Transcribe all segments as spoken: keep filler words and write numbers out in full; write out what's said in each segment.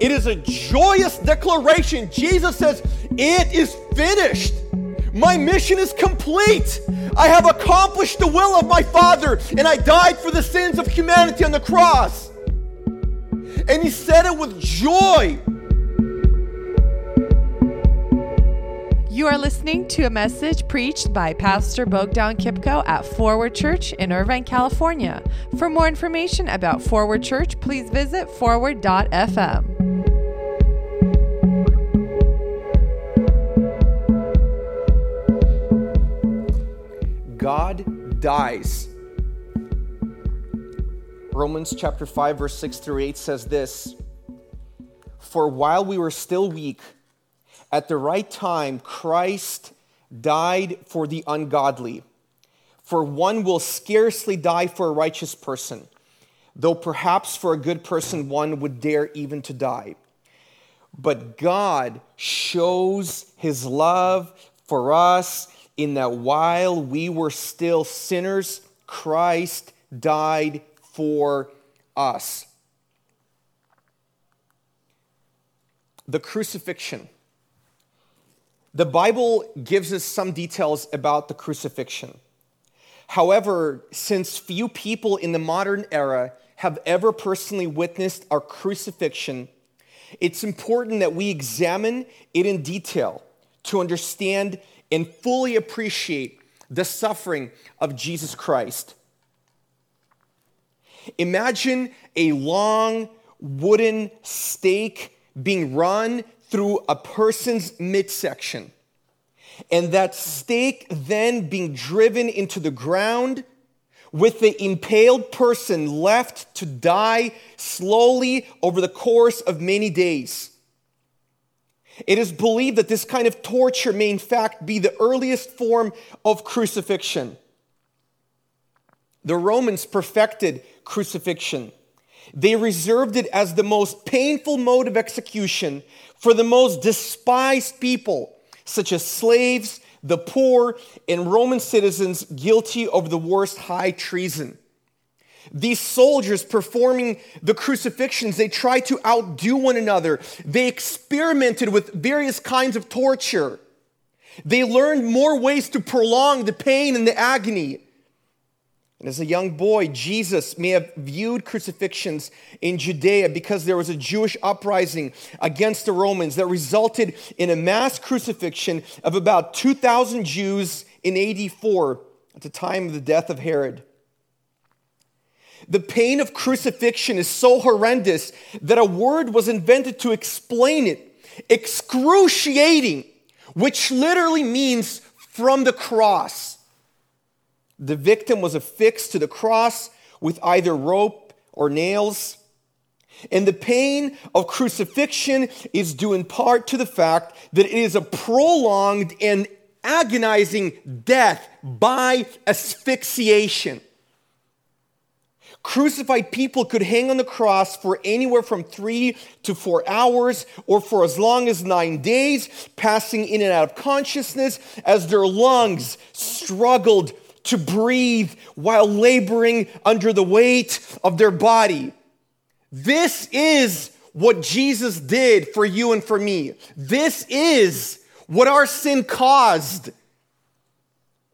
It is a joyous declaration. Jesus says, it is finished. My mission is complete. I have accomplished the will of my Father, and I died for the sins of humanity on the cross. And he said it with joy. You are listening to a message preached by Pastor Bogdan Kipko at Forward Church in Irvine, California. For more information about Forward Church, please visit forward dot f m. God dies. Romans chapter five, verse six through eight says this: For while we were still weak, at the right time, Christ died for the ungodly. For one will scarcely die for a righteous person, though perhaps for a good person one would dare even to die. But God shows his love for us in that while we were still sinners, Christ died for us. The crucifixion. The Bible gives us some details about the crucifixion. However, since few people in the modern era have ever personally witnessed our crucifixion, it's important that we examine it in detail to understand and fully appreciate the suffering of Jesus Christ. Imagine a long wooden stake being run through a person's midsection, and that stake then being driven into the ground with the impaled person left to die slowly over the course of many days. It is believed that this kind of torture may in fact be the earliest form of crucifixion. The Romans perfected crucifixion. They reserved it as the most painful mode of execution for the most despised people, such as slaves, the poor, and Roman citizens guilty of the worst high treason. These soldiers performing the crucifixions, they tried to outdo one another. They experimented with various kinds of torture. They learned more ways to prolong the pain and the agony. And as a young boy, Jesus may have viewed crucifixions in Judea because there was a Jewish uprising against the Romans that resulted in a mass crucifixion of about two thousand Jews in A D four at the time of the death of Herod. The pain of crucifixion is so horrendous that a word was invented to explain it: excruciating, which literally means from the cross. The victim was affixed to the cross with either rope or nails. And the pain of crucifixion is due in part to the fact that it is a prolonged and agonizing death by asphyxiation. Crucified people could hang on the cross for anywhere from three to four hours or for as long as nine days, passing in and out of consciousness as their lungs struggled to breathe while laboring under the weight of their body. This is what Jesus did for you and for me. This is what our sin caused.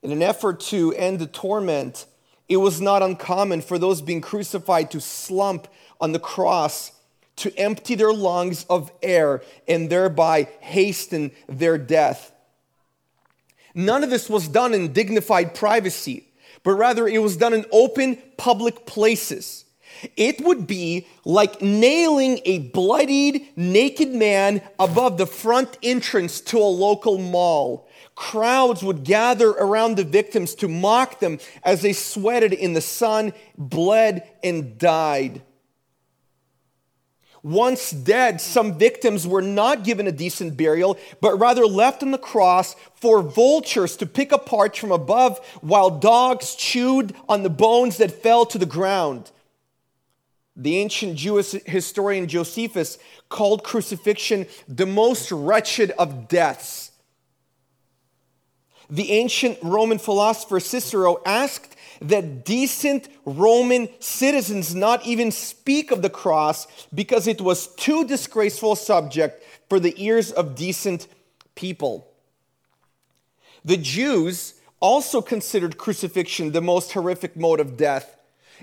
In an effort to end the torment, it was not uncommon for those being crucified to slump on the cross, to empty their lungs of air, and thereby hasten their death. None of this was done in dignified privacy, but rather it was done in open public places. It would be like nailing a bloodied, naked man above the front entrance to a local mall. Crowds would gather around the victims to mock them as they sweated in the sun, bled, and died. Once dead, some victims were not given a decent burial, but rather left on the cross for vultures to pick apart from above while dogs chewed on the bones that fell to the ground. The ancient Jewish historian Josephus called crucifixion the most wretched of deaths. The ancient Roman philosopher Cicero asked that decent Roman citizens not even speak of the cross because it was too disgraceful a subject for the ears of decent people. The Jews also considered crucifixion the most horrific mode of death.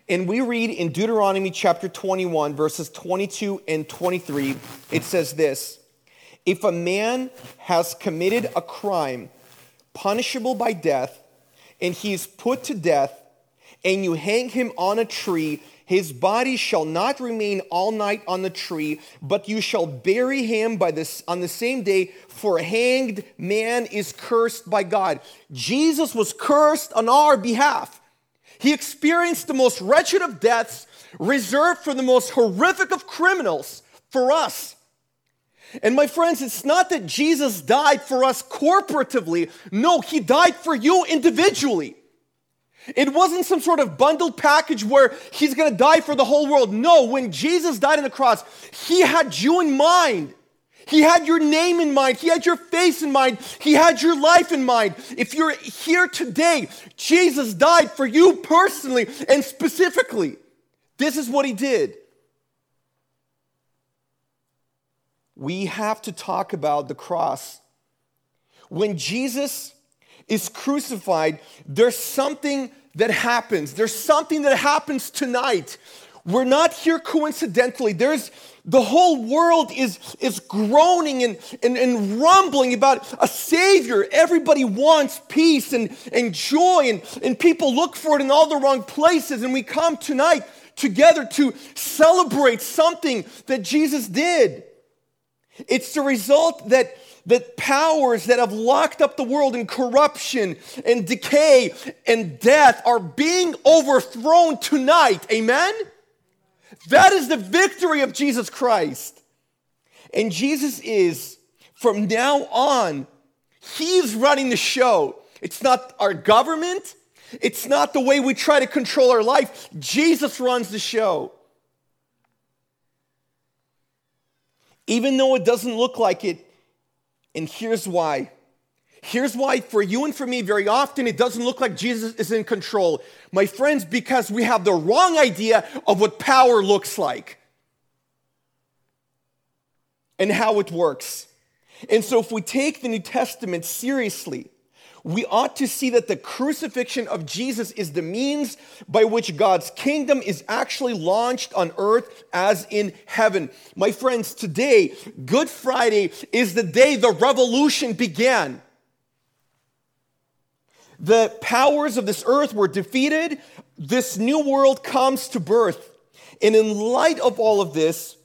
And we read in Deuteronomy chapter twenty-one, verses twenty-two and twenty-three, it says this: if a man has committed a crime punishable by death, and he is put to death, and you hang him on a tree, his body shall not remain all night on the tree, but you shall bury him by this on the same day, for a hanged man is cursed by God. Jesus was cursed on our behalf. He experienced the most wretched of deaths, reserved for the most horrific of criminals, for us. And my friends, it's not that Jesus died for us corporatively. No, he died for you individually. It wasn't some sort of bundled package where he's going to die for the whole world. No, when Jesus died on the cross, he had you in mind. He had your name in mind. He had your face in mind. He had your life in mind. If you're here today, Jesus died for you personally and specifically. This is what he did. We have to talk about the cross. When Jesus is crucified, there's something that happens. There's something that happens tonight. We're not here coincidentally. There's the whole world is, is groaning and, and, and rumbling about a Savior. Everybody wants peace and, and joy, and, and people look for it in all the wrong places. And we come tonight together to celebrate something that Jesus did. It's the result that, that powers that have locked up the world in corruption and decay and death are being overthrown tonight. Amen? That is the victory of Jesus Christ. And Jesus is, from now on, he's running the show. It's not our government. It's not the way we try to control our life. Jesus runs the show. Even though it doesn't look like it, and here's why. Here's why for you and for me, very often it doesn't look like Jesus is in control. My friends, because we have the wrong idea of what power looks like and how it works. And so if we take the New Testament seriously, we ought to see that the crucifixion of Jesus is the means by which God's kingdom is actually launched on earth as in heaven. My friends, today, Good Friday is the day the revolution began. The powers of this earth were defeated. This new world comes to birth. And in light of all of this,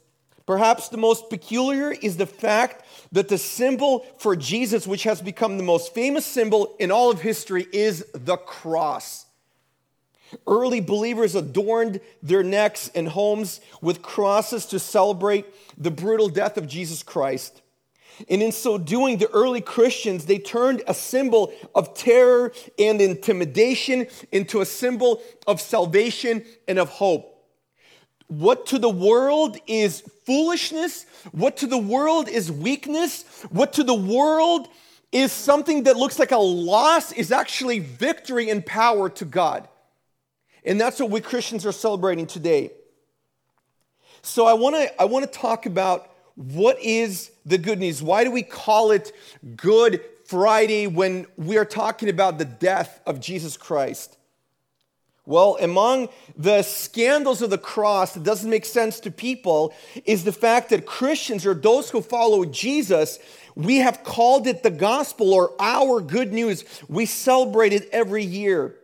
perhaps the most peculiar is the fact that the symbol for Jesus, which has become the most famous symbol in all of history, is the cross. Early believers adorned their necks and homes with crosses to celebrate the brutal death of Jesus Christ. And in so doing, the early Christians, they turned a symbol of terror and intimidation into a symbol of salvation and of hope. What to the world is foolishness, what to the world is weakness, what to the world is something that looks like a loss is actually victory and power to God. And that's what we Christians are celebrating today. So I want to I want to talk about what is the good news. Why do we call it Good Friday when we are talking about the death of Jesus Christ? Well, among the scandals of the cross that doesn't make sense to people is the fact that Christians, or those who follow Jesus, we have called it the gospel or our good news. We celebrate it every year.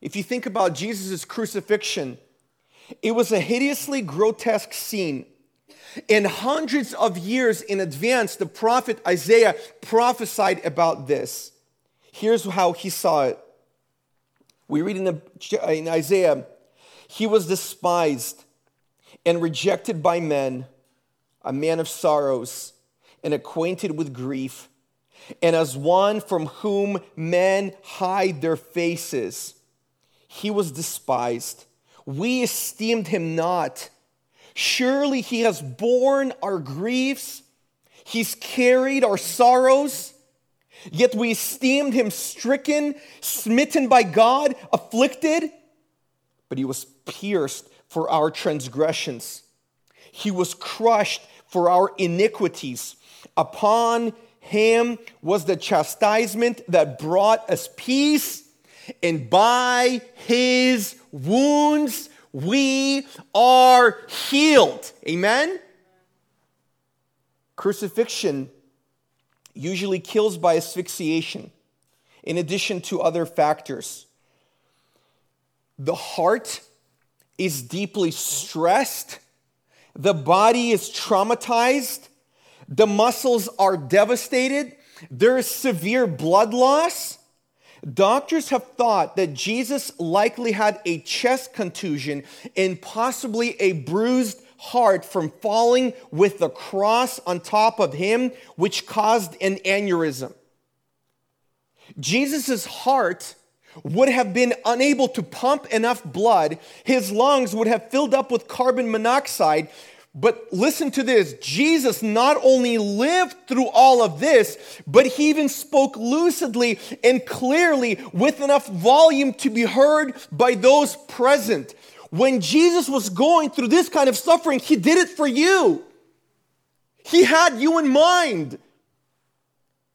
If you think about Jesus' crucifixion, it was a hideously grotesque scene. And hundreds of years in advance, the prophet Isaiah prophesied about this. Here's how he saw it. We read in, the, in Isaiah, he was despised and rejected by men, a man of sorrows and acquainted with grief, and as one from whom men hide their faces. He was despised. We esteemed him not. Surely he has borne our griefs. He's carried our sorrows. Yet we esteemed him stricken, smitten by God, afflicted. But he was pierced for our transgressions. He was crushed for our iniquities. Upon him was the chastisement that brought us peace, and by his wounds we are healed. Amen? Crucifixion usually kills by asphyxiation, in addition to other factors. The heart is deeply stressed. The body is traumatized. The muscles are devastated. There is severe blood loss. Doctors have thought that Jesus likely had a chest contusion and possibly a bruised heart from falling with the cross on top of him, which caused an aneurysm. Jesus' heart would have been unable to pump enough blood. His lungs would have filled up with carbon monoxide. But listen to this. Jesus not only lived through all of this, but he even spoke lucidly and clearly with enough volume to be heard by those present. When Jesus was going through this kind of suffering, he did it for you. He had you in mind.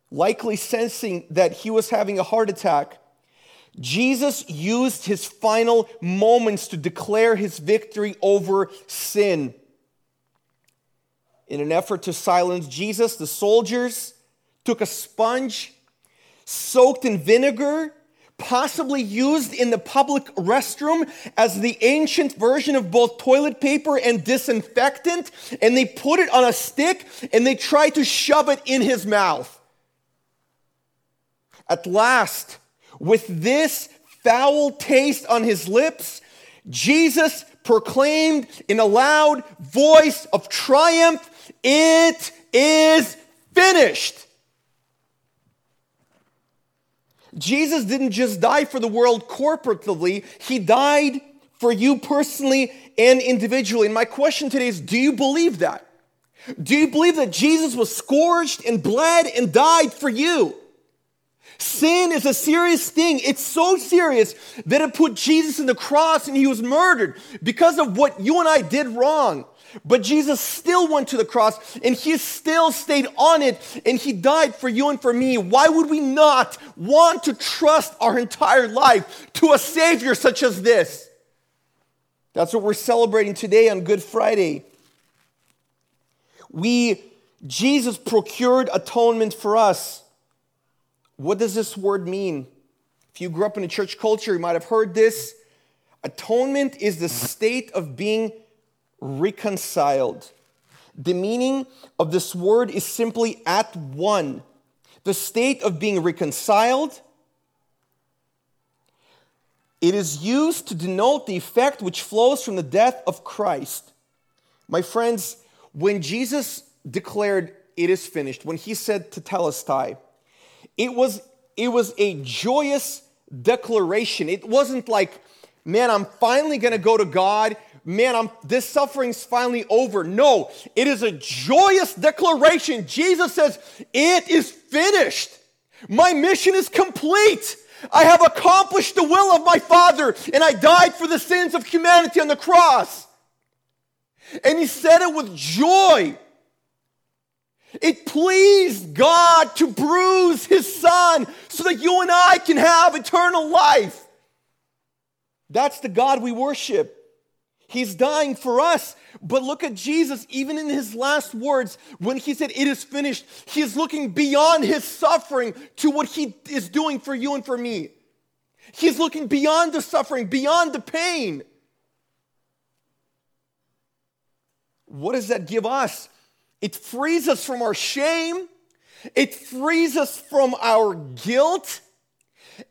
Likely sensing that he was having a heart attack, Jesus used his final moments to declare his victory over sin. In an effort to silence Jesus, the soldiers took a sponge soaked in vinegar, possibly used in the public restroom as the ancient version of both toilet paper and disinfectant, and they put it on a stick and they tried to shove it in his mouth. At last, with this foul taste on his lips, Jesus proclaimed in a loud voice of triumph, "It is finished." Jesus didn't just die for the world corporately, he died for you personally and individually. And my question today is, do you believe that? Do you believe that Jesus was scourged and bled and died for you? Sin is a serious thing. It's so serious that it put Jesus in the cross and he was murdered because of what you and I did wrong. But Jesus still went to the cross and he still stayed on it and he died for you and for me. Why would we not want to trust our entire life to a Savior such as this? That's what we're celebrating today on Good Friday. We, Jesus procured atonement for us. What does this word mean? If you grew up in a church culture, you might have heard this. Atonement is the state of being reconciled. The meaning of this word is simply at one. The state of being reconciled. It is used to denote the effect which flows from the death of Christ. My friends, when Jesus declared, "It is finished," when he said, "Tetelestai," It was it was a joyous declaration. It wasn't like, man, I'm finally going to go to God. Man, I'm, this suffering's finally over. No, it is a joyous declaration. Jesus says, "It is finished. My mission is complete. I have accomplished the will of my Father, and I died for the sins of humanity on the cross." And he said it with joy. It pleased God to bruise his son so that you and I can have eternal life. That's the God we worship. He's dying for us. But look at Jesus, even in his last words, when he said, "It is finished," he is looking beyond his suffering to what he is doing for you and for me. He's looking beyond the suffering, beyond the pain. What does that give us? It frees us from our shame. It frees us from our guilt.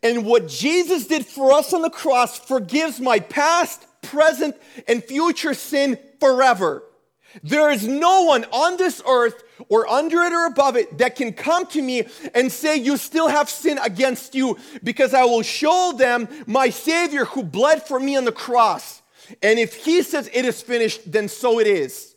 And what Jesus did for us on the cross forgives my past, present, and future sin forever. There is no one on this earth or under it or above it that can come to me and say, "You still have sin against you," because I will show them my Savior who bled for me on the cross. And if he says it is finished, then so it is.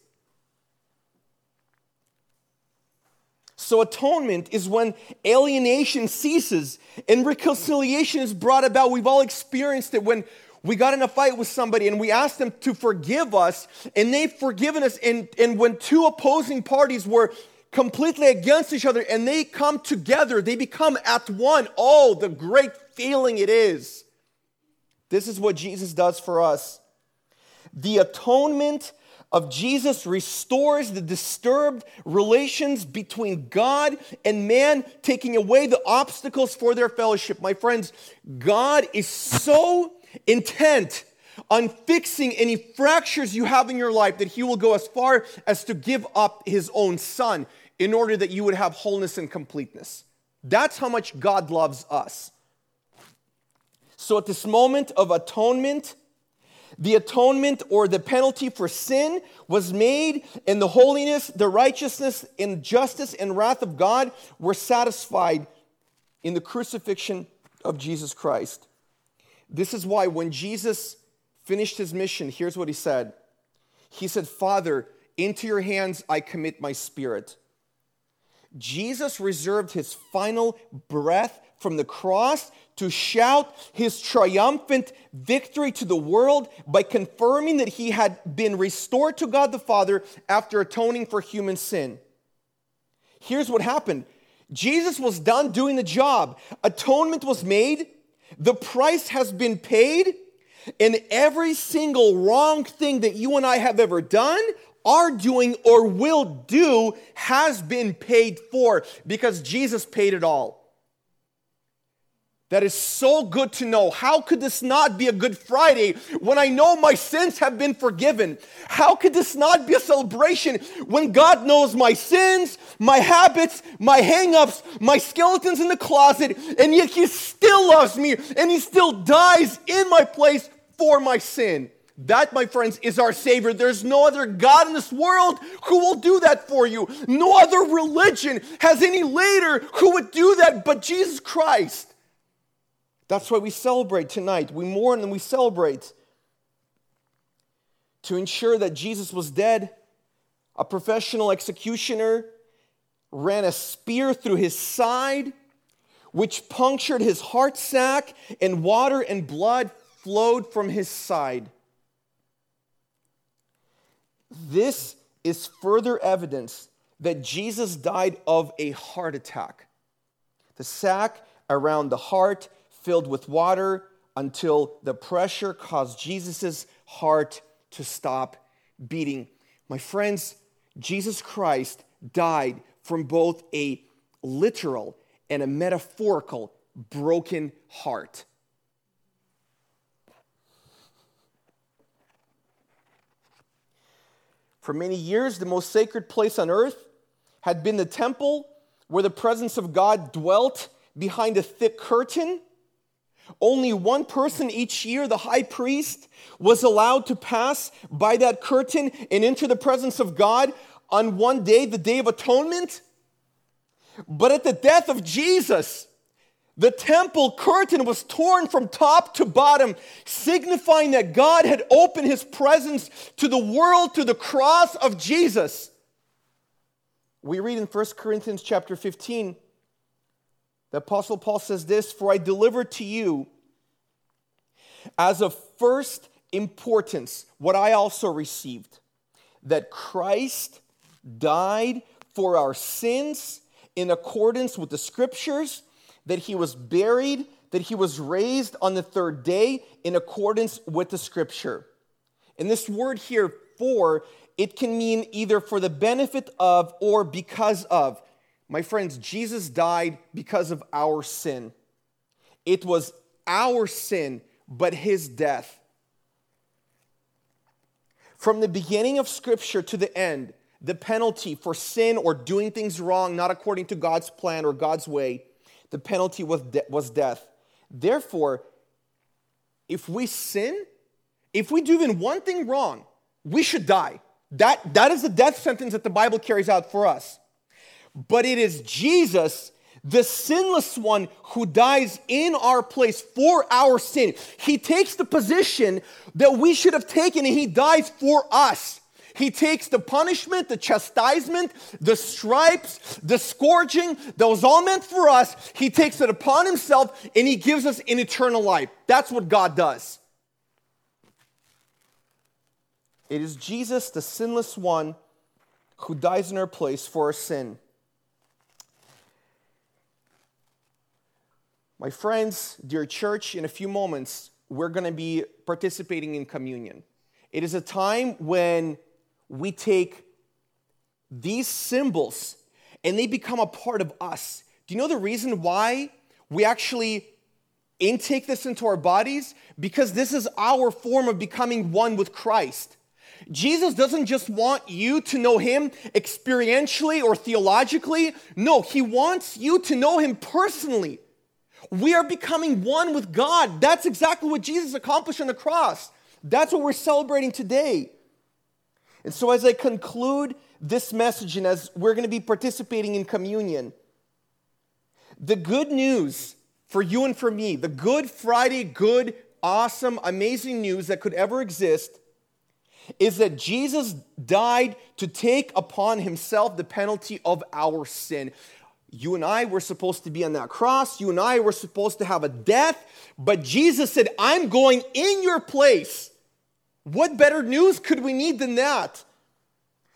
So atonement is when alienation ceases and reconciliation is brought about. We've all experienced it when we got in a fight with somebody and we asked them to forgive us and they've forgiven us. And, and when two opposing parties were completely against each other and they come together, they become at one. Oh, the great feeling it is. This is what Jesus does for us. The atonement of Jesus restores the disturbed relations between God and man, taking away the obstacles for their fellowship. My friends, God is so intent on fixing any fractures you have in your life that he will go as far as to give up his own son in order that you would have wholeness and completeness. That's how much God loves us. So at this moment of atonement, the atonement or the penalty for sin was made, and the holiness, the righteousness, and justice and wrath of God were satisfied in the crucifixion of Jesus Christ. This is why when Jesus finished his mission, here's what he said. He said, "Father, into your hands I commit my spirit." Jesus reserved his final breath from the cross to shout his triumphant victory to the world by confirming that he had been restored to God the Father after atoning for human sin. Here's what happened. Jesus was done doing the job. Atonement was made. The price has been paid. And every single wrong thing that you and I have ever done, are doing, or will do has been paid for because Jesus paid it all. That is so good to know. How could this not be a Good Friday when I know my sins have been forgiven? How could this not be a celebration when God knows my sins, my habits, my hang-ups, my skeletons in the closet, and yet he still loves me and he still dies in my place for my sin? That, my friends, is our Savior. There's no other God in this world who will do that for you. No other religion has any leader who would do that but Jesus Christ. That's why we celebrate tonight. We mourn and we celebrate. To ensure that Jesus was dead, a professional executioner ran a spear through his side, which punctured his heart sac, and water and blood flowed from his side. This is further evidence that Jesus died of a heart attack. The sac around the heart filled with water until the pressure caused Jesus' heart to stop beating. My friends, Jesus Christ died from both a literal and a metaphorical broken heart. For many years, the most sacred place on earth had been the temple where the presence of God dwelt behind a thick curtain. Only one person each year, the high priest, was allowed to pass by that curtain and enter the presence of God on one day, the Day of Atonement. But at the death of Jesus, the temple curtain was torn from top to bottom, signifying that God had opened his presence to the world through the cross of Jesus. We read in First Corinthians chapter fifteen, the Apostle Paul says this, "For I delivered to you as of first importance what I also received, that Christ died for our sins in accordance with the Scriptures, that he was buried, that he was raised on the third day in accordance with the Scripture." And this word here, "for," it can mean either for the benefit of or because of. My friends, Jesus died because of our sin. It was our sin, but his death. From the beginning of Scripture to the end, the penalty for sin or doing things wrong, not according to God's plan or God's way, the penalty was de- was death. Therefore, if we sin, if we do even one thing wrong, we should die. That, that is the death sentence that the Bible carries out for us. But it is Jesus, the sinless one, who dies in our place for our sin. He takes the position that we should have taken, and he dies for us. He takes the punishment, the chastisement, the stripes, the scourging that was all meant for us. He takes it upon himself and he gives us an eternal life. That's what God does. It is Jesus, the sinless one, who dies in our place for our sin. My friends, dear church, in a few moments, we're going to be participating in communion. It is a time when we take these symbols and they become a part of us. Do you know the reason why we actually intake this into our bodies? Because this is our form of becoming one with Christ. Jesus doesn't just want you to know him experientially or theologically. No, he wants you to know him personally. We are becoming one with God. That's exactly what Jesus accomplished on the cross. That's what we're celebrating today. And so as I conclude this message and as we're going to be participating in communion, the good news for you and for me, the Good Friday, good, awesome, amazing news that could ever exist is that Jesus died to take upon himself the penalty of our sin. You and I were supposed to be on that cross. You and I were supposed to have a death. But Jesus said, I'm going in your place. What better news could we need than that?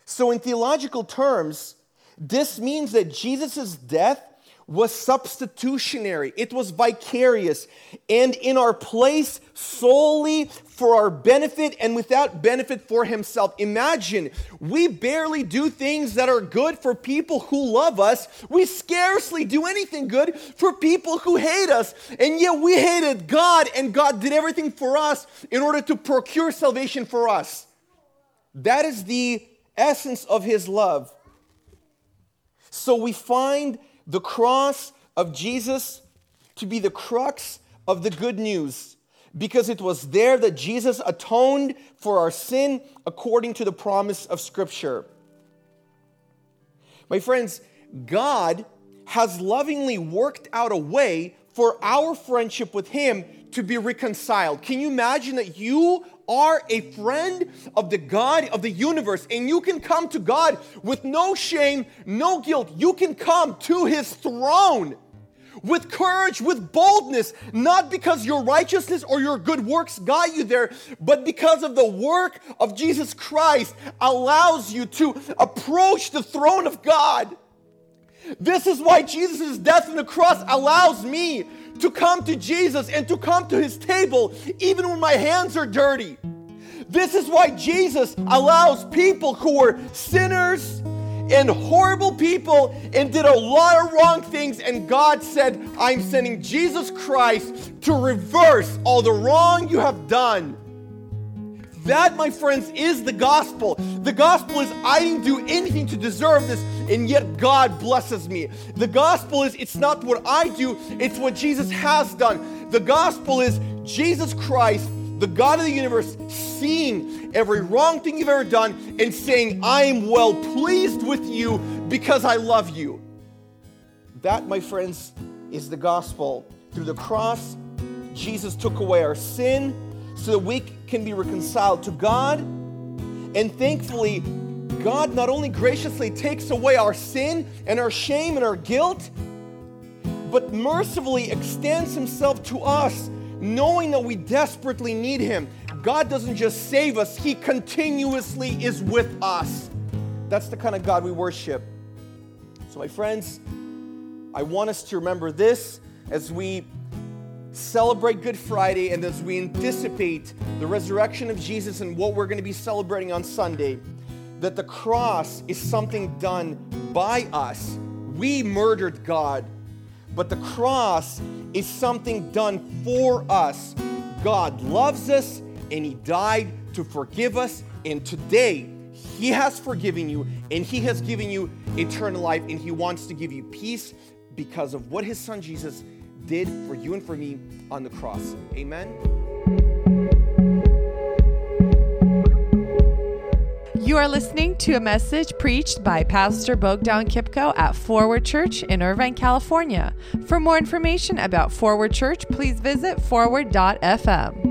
So in theological terms, this means that Jesus' death was substitutionary. It was vicarious. And in our place solely for our benefit and without benefit for himself. Imagine, we barely do things that are good for people who love us. We scarcely do anything good for people who hate us. And yet we hated God and God did everything for us in order to procure salvation for us. That is the essence of his love. So we find the cross of Jesus to be the crux of the good news because it was there that Jesus atoned for our sin according to the promise of Scripture. My friends, God has lovingly worked out a way for our friendship with him to be reconciled. Can you imagine that you are a friend of the God of the universe and you can come to God with no shame, no guilt. You can come to his throne with courage, with boldness, not because your righteousness or your good works got you there, but because of the work of Jesus Christ allows you to approach the throne of God. This is why Jesus' death on the cross allows me to come to Jesus and to come to his table even when my hands are dirty. This is why Jesus allows people who were sinners and horrible people and did a lot of wrong things, and God said, I'm sending Jesus Christ to reverse all the wrong you have done. That, my friends, is the gospel. The gospel is I didn't do anything to deserve this, and yet God blesses me. The gospel is it's not what I do, it's what Jesus has done. The gospel is Jesus Christ, the God of the universe, seeing every wrong thing you've ever done and saying, I am well pleased with you because I love you. That, my friends, is the gospel. Through the cross, Jesus took away our sin, so that we can be reconciled to God. And thankfully, God not only graciously takes away our sin and our shame and our guilt, but mercifully extends himself to us, knowing that we desperately need him. God doesn't just save us, he continuously is with us. That's the kind of God we worship. So my friends, I want us to remember this as we celebrate Good Friday and as we anticipate the resurrection of Jesus and what we're going to be celebrating on Sunday, that the cross is something done by us. We murdered God, but the cross is something done for us. God loves us and he died to forgive us, and today he has forgiven you and he has given you eternal life, and he wants to give you peace because of what his son Jesus did for you and for me on the cross. Amen. You are listening to a message preached by Pastor Bogdan Kipko at Forward Church in Irvine, California. For more information about Forward Church, please visit forward dot f m.